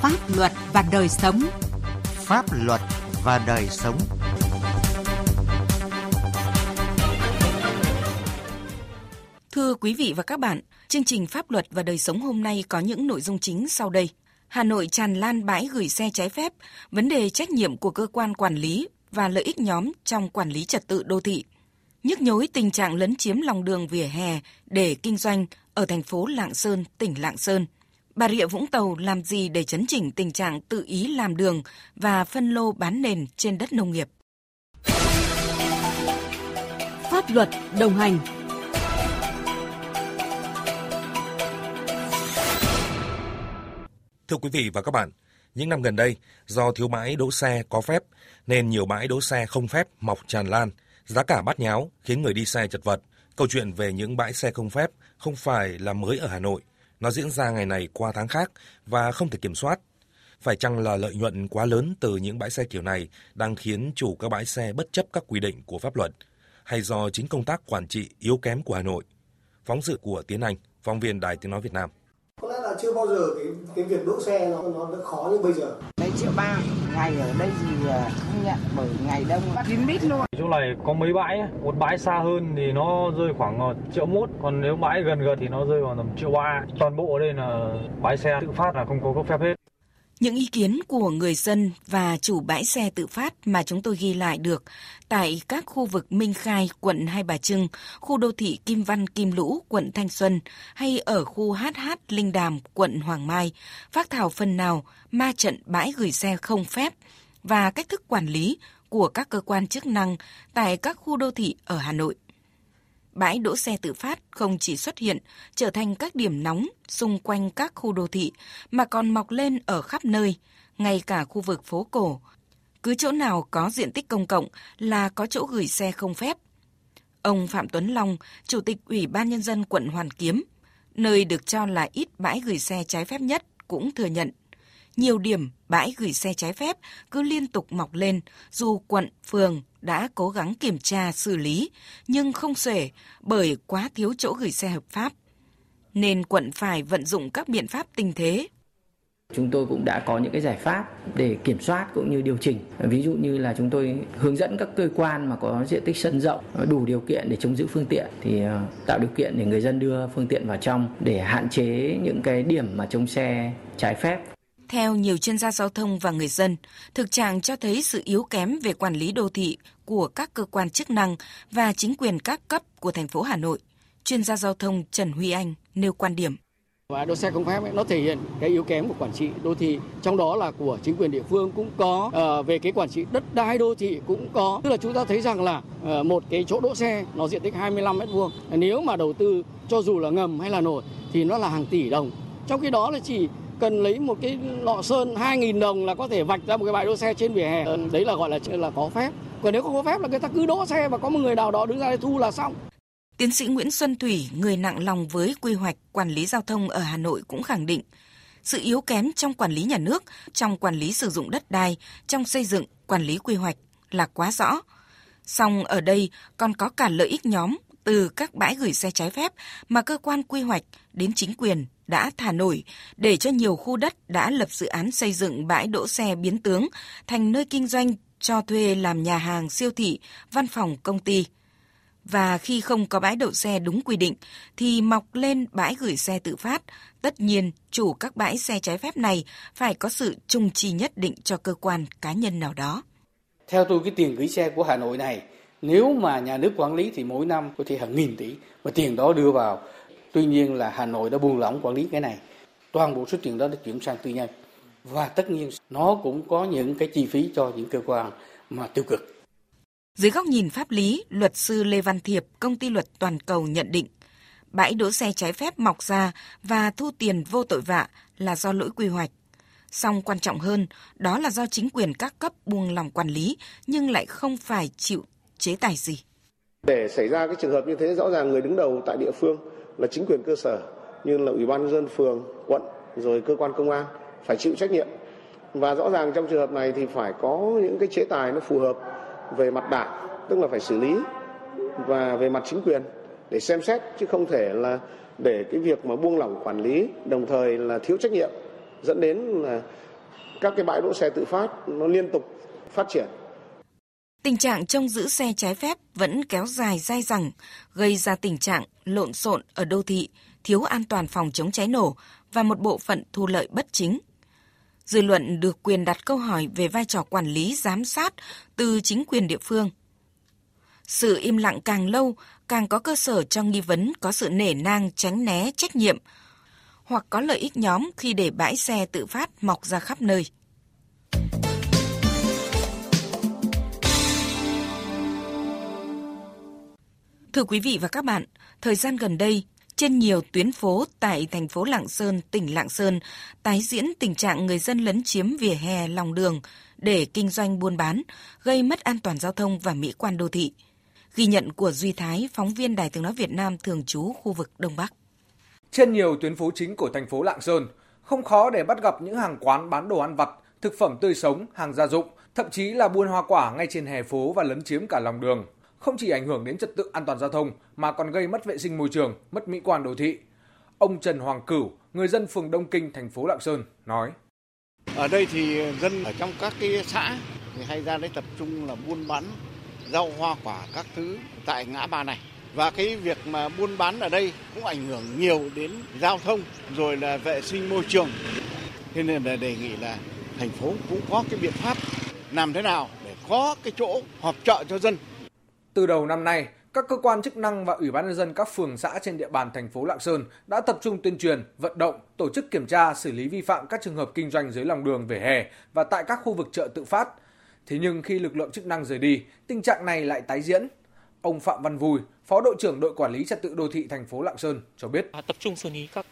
Pháp luật và đời sống. Pháp luật và đời sống. Thưa quý vị và các bạn, chương trình Pháp luật và đời sống hôm nay có những nội dung chính sau đây. Hà Nội tràn lan bãi gửi xe trái phép, vấn đề trách nhiệm của cơ quan quản lý và lợi ích nhóm trong quản lý trật tự đô thị. Nhức nhối tình trạng lấn chiếm lòng đường vỉa hè để kinh doanh ở thành phố Lạng Sơn, tỉnh Lạng Sơn. Bà Rịa Vũng Tàu làm gì để chấn chỉnh tình trạng tự ý làm đường và phân lô bán nền trên đất nông nghiệp? Pháp luật đồng hành. Thưa quý vị và các bạn, những năm gần đây, do thiếu bãi đỗ xe có phép nên nhiều bãi đỗ xe không phép mọc tràn lan, giá cả bát nháo khiến người đi xe chật vật. Câu chuyện về những bãi xe không phép không phải là mới ở Hà Nội. Nó diễn ra ngày này qua tháng khác và không thể kiểm soát. Phải chăng là lợi nhuận quá lớn từ những bãi xe kiểu này đang khiến chủ các bãi xe bất chấp các quy định của pháp luật, hay do chính công tác quản trị yếu kém của Hà Nội? Phóng sự của Tiến Anh, phóng viên Đài Tiếng Nói Việt Nam. Có lẽ là chưa bao giờ cái việc đỗ xe nó khó như bây giờ. Đấy, 1,3 triệu ngày ở đây gì không nhận, bởi ngày đông bắt kín mít luôn. Chỗ này có mấy bãi, một bãi xa hơn thì nó rơi khoảng 1,1 triệu, còn nếu bãi gần thì nó rơi vào tầm 1,3 triệu. Toàn bộ ở đây là bãi xe tự phát là không có cấp phép hết. Những ý kiến của người dân và chủ bãi xe tự phát mà chúng tôi ghi lại được tại các khu vực Minh Khai, quận Hai Bà Trưng, khu đô thị Kim Văn Kim Lũ, quận Thanh Xuân hay ở khu HH Linh Đàm, quận Hoàng Mai, phác thảo phần nào ma trận bãi gửi xe không phép và cách thức quản lý của các cơ quan chức năng tại các khu đô thị ở Hà Nội. Bãi đỗ xe tự phát không chỉ xuất hiện, trở thành các điểm nóng xung quanh các khu đô thị, mà còn mọc lên ở khắp nơi, ngay cả khu vực phố cổ. Cứ chỗ nào có diện tích công cộng là có chỗ gửi xe không phép. Ông Phạm Tuấn Long, Chủ tịch Ủy ban Nhân dân quận Hoàn Kiếm, nơi được cho là ít bãi gửi xe trái phép nhất, cũng thừa nhận. Nhiều điểm bãi gửi xe trái phép cứ liên tục mọc lên, dù quận, phường đã cố gắng kiểm tra, xử lý, nhưng không xuể bởi quá thiếu chỗ gửi xe hợp pháp. Nên quận phải vận dụng các biện pháp tình thế. Chúng tôi cũng đã có những cái giải pháp để kiểm soát cũng như điều chỉnh. Ví dụ như là chúng tôi hướng dẫn các cơ quan mà có diện tích sân rộng, đủ điều kiện để trông giữ phương tiện thì tạo điều kiện để người dân đưa phương tiện vào trong để hạn chế những cái điểm mà trông xe trái phép. Theo nhiều chuyên gia giao thông và người dân, thực trạng cho thấy sự yếu kém về quản lý đô thị của các cơ quan chức năng và chính quyền các cấp của thành phố Hà Nội. Chuyên gia giao thông Trần Huy Anh nêu quan điểm. Và đỗ xe không phép ấy, nó thể hiện cái yếu kém của quản trị đô thị, trong đó là của chính quyền địa phương cũng có, về cái quản trị đất đai đô thị cũng có. Tức là chúng ta thấy rằng là một cái chỗ đỗ xe nó diện tích 25 m2, nếu mà đầu tư cho dù là ngầm hay là nổi thì nó là hàng tỷ đồng. Trong khi đó là chỉ cần lấy một cái lọ sơn 2.000 đồng là có thể vạch ra một cái bãi đỗ xe trên vỉa hè. Đấy là gọi là có phép. Còn nếu không có phép là người ta cứ đỗ xe và có một người nào đó đứng ra để thu là xong. Tiến sĩ Nguyễn Xuân Thủy, người nặng lòng với quy hoạch quản lý giao thông ở Hà Nội cũng khẳng định, sự yếu kém trong quản lý nhà nước, trong quản lý sử dụng đất đai, trong xây dựng, quản lý quy hoạch là quá rõ. Song ở đây còn có cả lợi ích nhóm từ các bãi gửi xe trái phép mà cơ quan quy hoạch đến chính quyền đã thả nổi để cho nhiều khu đất đã lập dự án xây dựng bãi đỗ xe biến tướng thành nơi kinh doanh, cho thuê làm nhà hàng, siêu thị, văn phòng, công ty. Và khi không có bãi đậu xe đúng quy định thì mọc lên bãi gửi xe tự phát. Tất nhiên, chủ các bãi xe trái phép này phải có sự chung chi nhất định cho cơ quan, cá nhân nào đó. Theo tôi, cái tiền gửi xe của Hà Nội này, nếu mà nhà nước quản lý thì mỗi năm có thể hàng nghìn tỷ mà tiền đó đưa vào. Tuy nhiên là Hà Nội đã buông lỏng quản lý cái này. Toàn bộ số tiền đó đã chuyển sang tư nhân. Và tất nhiên nó cũng có những cái chi phí cho những cơ quan mà tiêu cực. Dưới góc nhìn pháp lý, luật sư Lê Văn Thiệp, Công ty Luật Toàn cầu nhận định, bãi đỗ xe trái phép mọc ra và thu tiền vô tội vạ là do lỗi quy hoạch. Song quan trọng hơn, đó là do chính quyền các cấp buông lỏng quản lý nhưng lại không phải chịu chế tài gì. Để xảy ra cái trường hợp như thế, rõ ràng người đứng đầu tại địa phương là chính quyền cơ sở, như là Ủy ban nhân dân phường, quận, rồi cơ quan công an phải chịu trách nhiệm. Và rõ ràng trong trường hợp này thì phải có những cái chế tài nó phù hợp về mặt đảng, tức là phải xử lý, và về mặt chính quyền để xem xét, chứ không thể là để cái việc mà buông lỏng quản lý đồng thời là thiếu trách nhiệm dẫn đến là các cái bãi đỗ xe tự phát nó liên tục phát triển. Tình trạng trông giữ xe trái phép vẫn kéo dài dai dẳng, gây ra tình trạng lộn xộn ở đô thị, thiếu an toàn phòng chống cháy nổ và một bộ phận thu lợi bất chính. Dư luận được quyền đặt câu hỏi về vai trò quản lý giám sát từ chính quyền địa phương. Sự im lặng càng lâu càng có cơ sở cho nghi vấn có sự nể nang tránh né trách nhiệm hoặc có lợi ích nhóm khi để bãi xe tự phát mọc ra khắp nơi. Thưa quý vị và các bạn, thời gian gần đây, trên nhiều tuyến phố tại thành phố Lạng Sơn, tỉnh Lạng Sơn, tái diễn tình trạng người dân lấn chiếm vỉa hè lòng đường để kinh doanh buôn bán, gây mất an toàn giao thông và mỹ quan đô thị. Ghi nhận của Duy Thái, phóng viên Đài Tiếng Nói Việt Nam thường trú khu vực Đông Bắc. Trên nhiều tuyến phố chính của thành phố Lạng Sơn, không khó để bắt gặp những hàng quán bán đồ ăn vặt, thực phẩm tươi sống, hàng gia dụng, thậm chí là buôn hoa quả ngay trên hè phố và lấn chiếm cả lòng đường. Không chỉ ảnh hưởng đến trật tự an toàn giao thông mà còn gây mất vệ sinh môi trường, mất mỹ quan đô thị. Ông Trần Hoàng Cửu, người dân phường Đông Kinh, thành phố Lạng Sơn nói: Ở đây thì dân ở trong các cái xã thì hay ra đấy tập trung là buôn bán rau hoa quả các thứ tại ngã ba này. Và cái việc mà buôn bán ở đây cũng ảnh hưởng nhiều đến giao thông rồi là vệ sinh môi trường. Thế nên là đề nghị là thành phố cũng có cái biện pháp làm thế nào để có cái chỗ họp chợ cho dân. Từ đầu năm nay, các cơ quan chức năng và Ủy ban nhân dân các phường xã trên địa bàn thành phố Lạng Sơn đã tập trung tuyên truyền, vận động, tổ chức kiểm tra, xử lý vi phạm các trường hợp kinh doanh dưới lòng đường, vỉa hè và tại các khu vực chợ tự phát. Thế nhưng khi lực lượng chức năng rời đi, tình trạng này lại tái diễn. Ông Phạm Văn Vùi, Phó đội trưởng đội quản lý trật tự đô thị thành phố Lạng Sơn cho biết: Tập trung xử lý các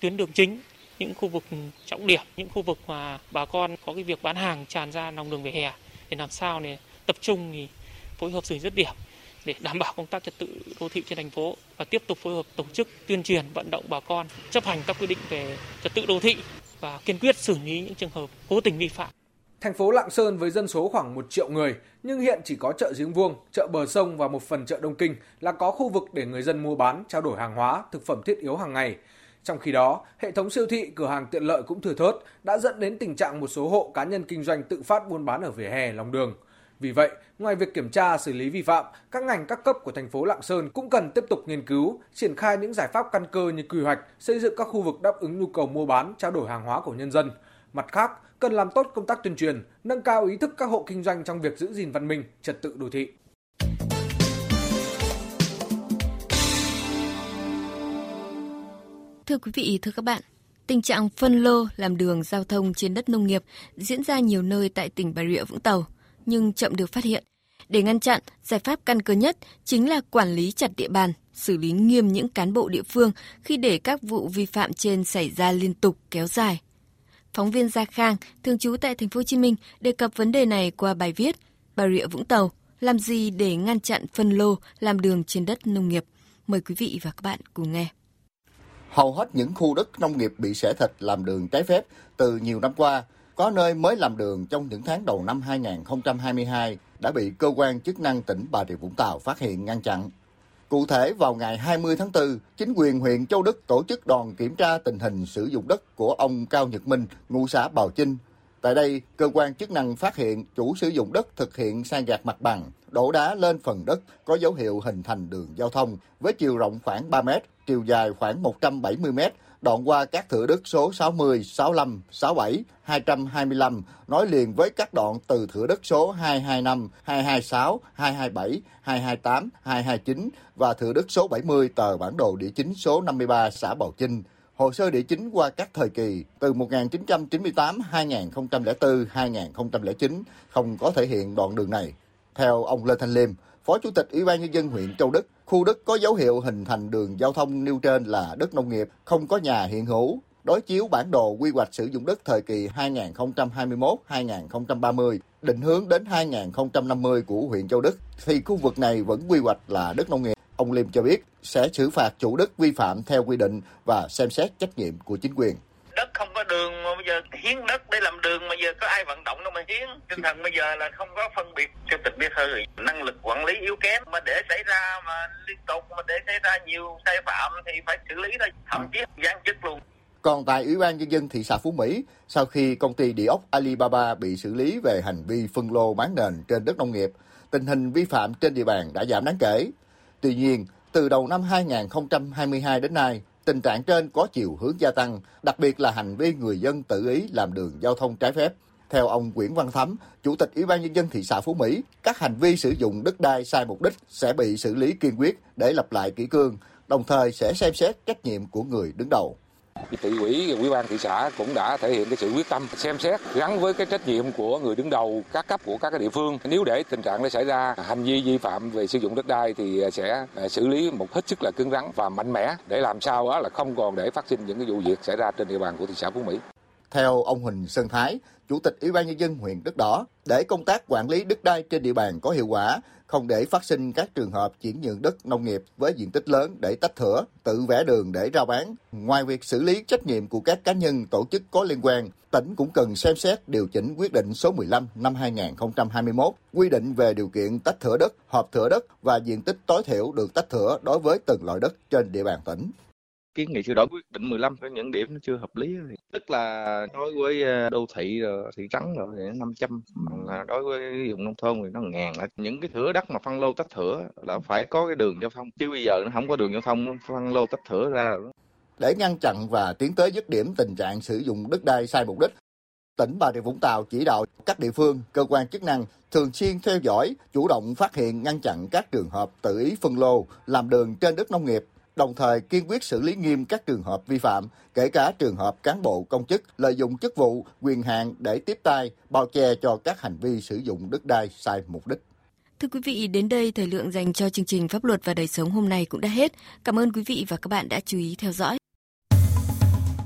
tuyến đường chính, những khu vực trọng điểm, những khu vực mà bà con có cái việc bán hàng tràn ra lòng đường vỉa hè để làm sao để tập trung thì phối hợp xử lý dứt điểm để đảm bảo công tác trật tự đô thị trên thành phố và tiếp tục phối hợp tổ chức tuyên truyền vận động bà con chấp hành các quy định về trật tự đô thị và kiên quyết xử lý những trường hợp cố tình vi phạm. Thành phố Lạng Sơn với dân số khoảng 1 triệu người nhưng hiện chỉ có chợ Giếng Vương, chợ Bờ Sông và một phần chợ Đông Kinh là có khu vực để người dân mua bán, trao đổi hàng hóa, thực phẩm thiết yếu hàng ngày. Trong khi đó, hệ thống siêu thị, cửa hàng tiện lợi cũng thưa thớt đã dẫn đến tình trạng một số hộ cá nhân kinh doanh tự phát buôn bán ở vỉa hè, lòng đường. Vì vậy, ngoài việc kiểm tra xử lý vi phạm, các ngành các cấp của thành phố Lạng Sơn cũng cần tiếp tục nghiên cứu, triển khai những giải pháp căn cơ như quy hoạch, xây dựng các khu vực đáp ứng nhu cầu mua bán, trao đổi hàng hóa của nhân dân. Mặt khác, cần làm tốt công tác tuyên truyền, nâng cao ý thức các hộ kinh doanh trong việc giữ gìn văn minh, trật tự đô thị. Thưa quý vị, thưa các bạn, tình trạng phân lô làm đường giao thông trên đất nông nghiệp diễn ra nhiều nơi tại tỉnh Bà Rịa Vũng Tàu, nhưng chậm được phát hiện. Để ngăn chặn, giải pháp căn cơ nhất chính là quản lý chặt địa bàn, xử lý nghiêm những cán bộ địa phương khi để các vụ vi phạm trên xảy ra liên tục kéo dài. Phóng viên Gia Khang, thường trú tại Thành phố Hồ Chí Minh, đề cập vấn đề này qua bài viết Bà Rịa Vũng Tàu làm gì để ngăn chặn phân lô làm đường trên đất nông nghiệp. Mời quý vị và các bạn cùng nghe. Hầu hết những khu đất nông nghiệp bị xẻ thịt làm đường trái phép từ nhiều năm qua. Có nơi mới làm đường trong những tháng đầu năm 2022 đã bị cơ quan chức năng tỉnh Bà Rịa Vũng Tàu phát hiện ngăn chặn. Cụ thể, vào ngày 20 tháng 4, chính quyền huyện Châu Đức tổ chức đoàn kiểm tra tình hình sử dụng đất của ông Cao Nhật Minh, ngụ xã Bảo Chinh. Tại đây, cơ quan chức năng phát hiện chủ sử dụng đất thực hiện san gạt mặt bằng, đổ đá lên phần đất có dấu hiệu hình thành đường giao thông với chiều rộng khoảng 3 m, chiều dài khoảng 170 m, đoạn qua các thửa đất số 60, 65, 67, 225, nối liền với các đoạn từ thửa đất số 225, 226, 227, 228, 229 và thửa đất số 70 tờ bản đồ địa chính số 53 xã Bảo Chinh. Hồ sơ địa chính qua các thời kỳ từ 1998, 2004, 2009 không có thể hiện đoạn đường này. Theo ông Lê Thanh Liêm, Phó Chủ tịch Ủy ban Nhân dân huyện Châu Đức, khu đất có dấu hiệu hình thành đường giao thông nêu trên là đất nông nghiệp, không có nhà hiện hữu. Đối chiếu bản đồ quy hoạch sử dụng đất thời kỳ 2021-2030, định hướng đến 2050 của huyện Châu Đức, thì khu vực này vẫn quy hoạch là đất nông nghiệp. Ông Liêm cho biết sẽ xử phạt chủ đất vi phạm theo quy định và xem xét trách nhiệm của chính quyền. Đất không có đường mà bây giờ hiến đất để làm đường mà giờ có ai vận động đâu mà hiến. Tinh thần bây giờ là không có phân biệt cho tỉnh biết hơi, năng lực quản lý yếu kém mà để xảy ra mà liên tục mà để xảy ra nhiều sai phạm thì phải xử lý thôi, thậm chí giáng chức luôn. Còn tại Ủy ban Nhân dân thị xã Phú Mỹ, sau khi công ty địa ốc Alibaba bị xử lý về hành vi phân lô bán nền trên đất nông nghiệp, tình hình vi phạm trên địa bàn đã giảm đáng kể. Tuy nhiên, từ đầu năm 2022 đến nay, tình trạng trên có chiều hướng gia tăng, đặc biệt là hành vi người dân tự ý làm đường giao thông trái phép. Theo ông Nguyễn Văn Thắm, Chủ tịch Ủy ban Nhân dân thị xã Phú Mỹ, các hành vi sử dụng đất đai sai mục đích sẽ bị xử lý kiên quyết để lập lại kỷ cương, đồng thời sẽ xem xét trách nhiệm của người đứng đầu. Thị ủy, Ủy ban thị xã cũng đã thể hiện cái sự quyết tâm xem xét gắn với cái trách nhiệm của người đứng đầu các cấp của các cái địa phương. Nếu để tình trạng nó xảy ra hành vi vi phạm về sử dụng đất đai thì sẽ xử lý một hết sức là cứng rắn và mạnh mẽ để làm sao đó là không còn để phát sinh những cái vụ việc xảy ra trên địa bàn của thị xã Phú Mỹ. Theo ông Huỳnh Sơn Thái, Chủ tịch Ủy ban Nhân dân huyện Đức Đỏ, để công tác quản lý đất đai trên địa bàn có hiệu quả, không để phát sinh các trường hợp chuyển nhượng đất nông nghiệp với diện tích lớn để tách thửa, tự vẽ đường để rao bán. Ngoài việc xử lý trách nhiệm của các cá nhân tổ chức có liên quan, tỉnh cũng cần xem xét điều chỉnh quyết định số 15 năm 2021, quy định về điều kiện tách thửa đất, hợp thửa đất và diện tích tối thiểu được tách thửa đối với từng loại đất trên địa bàn tỉnh. Kiến nghị sửa đổi quyết định 15 có những điểm nó chưa hợp lý, tức là đối với đô thị rồi thị trấn rồi thì 500, đối với vùng nông thôn thì nó 1000. Những cái thửa đất mà phân lô tách thửa là phải có cái đường giao thông, chứ bây giờ nó không có đường giao thông phân lô tách thửa ra rồi. Để ngăn chặn và tiến tới dứt điểm tình trạng sử dụng đất đai sai mục đích, tỉnh Bà Rịa Vũng Tàu chỉ đạo các địa phương, cơ quan chức năng thường xuyên theo dõi, chủ động phát hiện, ngăn chặn các trường hợp tự ý phân lô, làm đường trên đất nông nghiệp. Đồng thời kiên quyết xử lý nghiêm các trường hợp vi phạm, kể cả trường hợp cán bộ công chức lợi dụng chức vụ, quyền hạn để tiếp tay, bao che cho các hành vi sử dụng đất đai sai mục đích. Thưa quý vị, đến đây thời lượng dành cho chương trình Pháp luật và đời sống hôm nay cũng đã hết. Cảm ơn quý vị và các bạn đã chú ý theo dõi.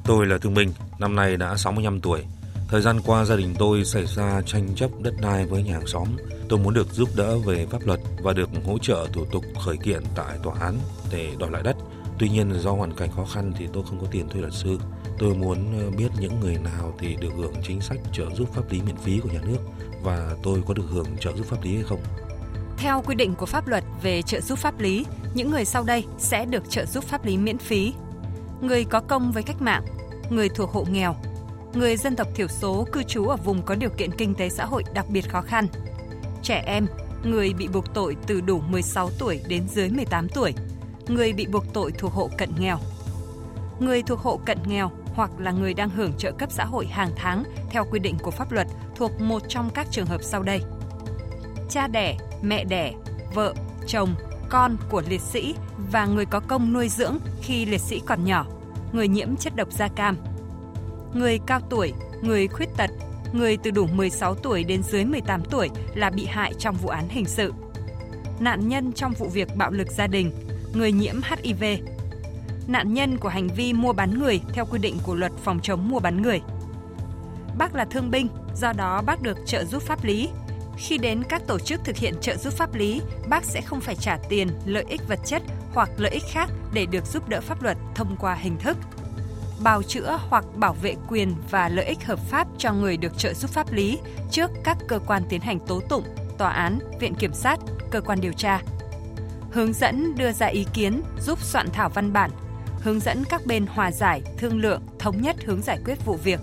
Tôi là Thương Minh, năm nay đã 65 tuổi. Thời gian qua gia đình tôi xảy ra tranh chấp đất đai với nhà hàng xóm. Tôi muốn được giúp đỡ về pháp luật và được hỗ trợ thủ tục khởi kiện tại tòa án để đòi lại đất. Tuy nhiên do hoàn cảnh khó khăn thì tôi không có tiền thuê luật sư. Tôi muốn biết những người nào thì được hưởng chính sách trợ giúp pháp lý miễn phí của nhà nước và tôi có được hưởng trợ giúp pháp lý hay không? Theo quy định của pháp luật về trợ giúp pháp lý, những người sau đây sẽ được trợ giúp pháp lý miễn phí: người có công với cách mạng, người thuộc hộ nghèo, người dân tộc thiểu số cư trú ở vùng có điều kiện kinh tế xã hội đặc biệt khó khăn, trẻ em, người bị buộc tội từ đủ 16 tuổi đến dưới 18 tuổi, người bị buộc tội thuộc hộ cận nghèo. Người thuộc hộ cận nghèo hoặc là người đang hưởng trợ cấp xã hội hàng tháng theo quy định của pháp luật thuộc một trong các trường hợp sau đây: cha đẻ, mẹ đẻ, vợ, chồng, con của liệt sĩ và người có công nuôi dưỡng khi liệt sĩ còn nhỏ, người nhiễm chất độc da cam, người cao tuổi, người khuyết tật, người từ đủ 16 tuổi đến dưới 18 tuổi là bị hại trong vụ án hình sự, nạn nhân trong vụ việc bạo lực gia đình, người nhiễm HIV, nạn nhân của hành vi mua bán người theo quy định của luật phòng chống mua bán người. Bác là thương binh, do đó bác được trợ giúp pháp lý. Khi đến các tổ chức thực hiện trợ giúp pháp lý, bác sẽ không phải trả tiền, lợi ích vật chất hoặc lợi ích khác để được giúp đỡ pháp luật thông qua hình thức bào chữa hoặc bảo vệ quyền và lợi ích hợp pháp cho người được trợ giúp pháp lý trước các cơ quan tiến hành tố tụng, tòa án, viện kiểm sát, cơ quan điều tra. Hướng dẫn đưa ra ý kiến, giúp soạn thảo văn bản, hướng dẫn các bên hòa giải, thương lượng, thống nhất hướng giải quyết vụ việc.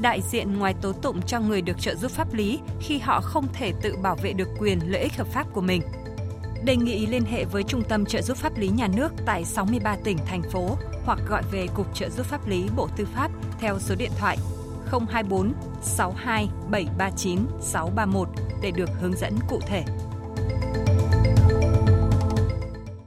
Đại diện ngoài tố tụng cho người được trợ giúp pháp lý khi họ không thể tự bảo vệ được quyền lợi ích hợp pháp của mình. Đề nghị liên hệ với Trung tâm trợ giúp pháp lý nhà nước tại 63 tỉnh, thành phố hoặc gọi về Cục trợ giúp pháp lý Bộ Tư pháp theo số điện thoại 024 62 739 631 để được hướng dẫn cụ thể.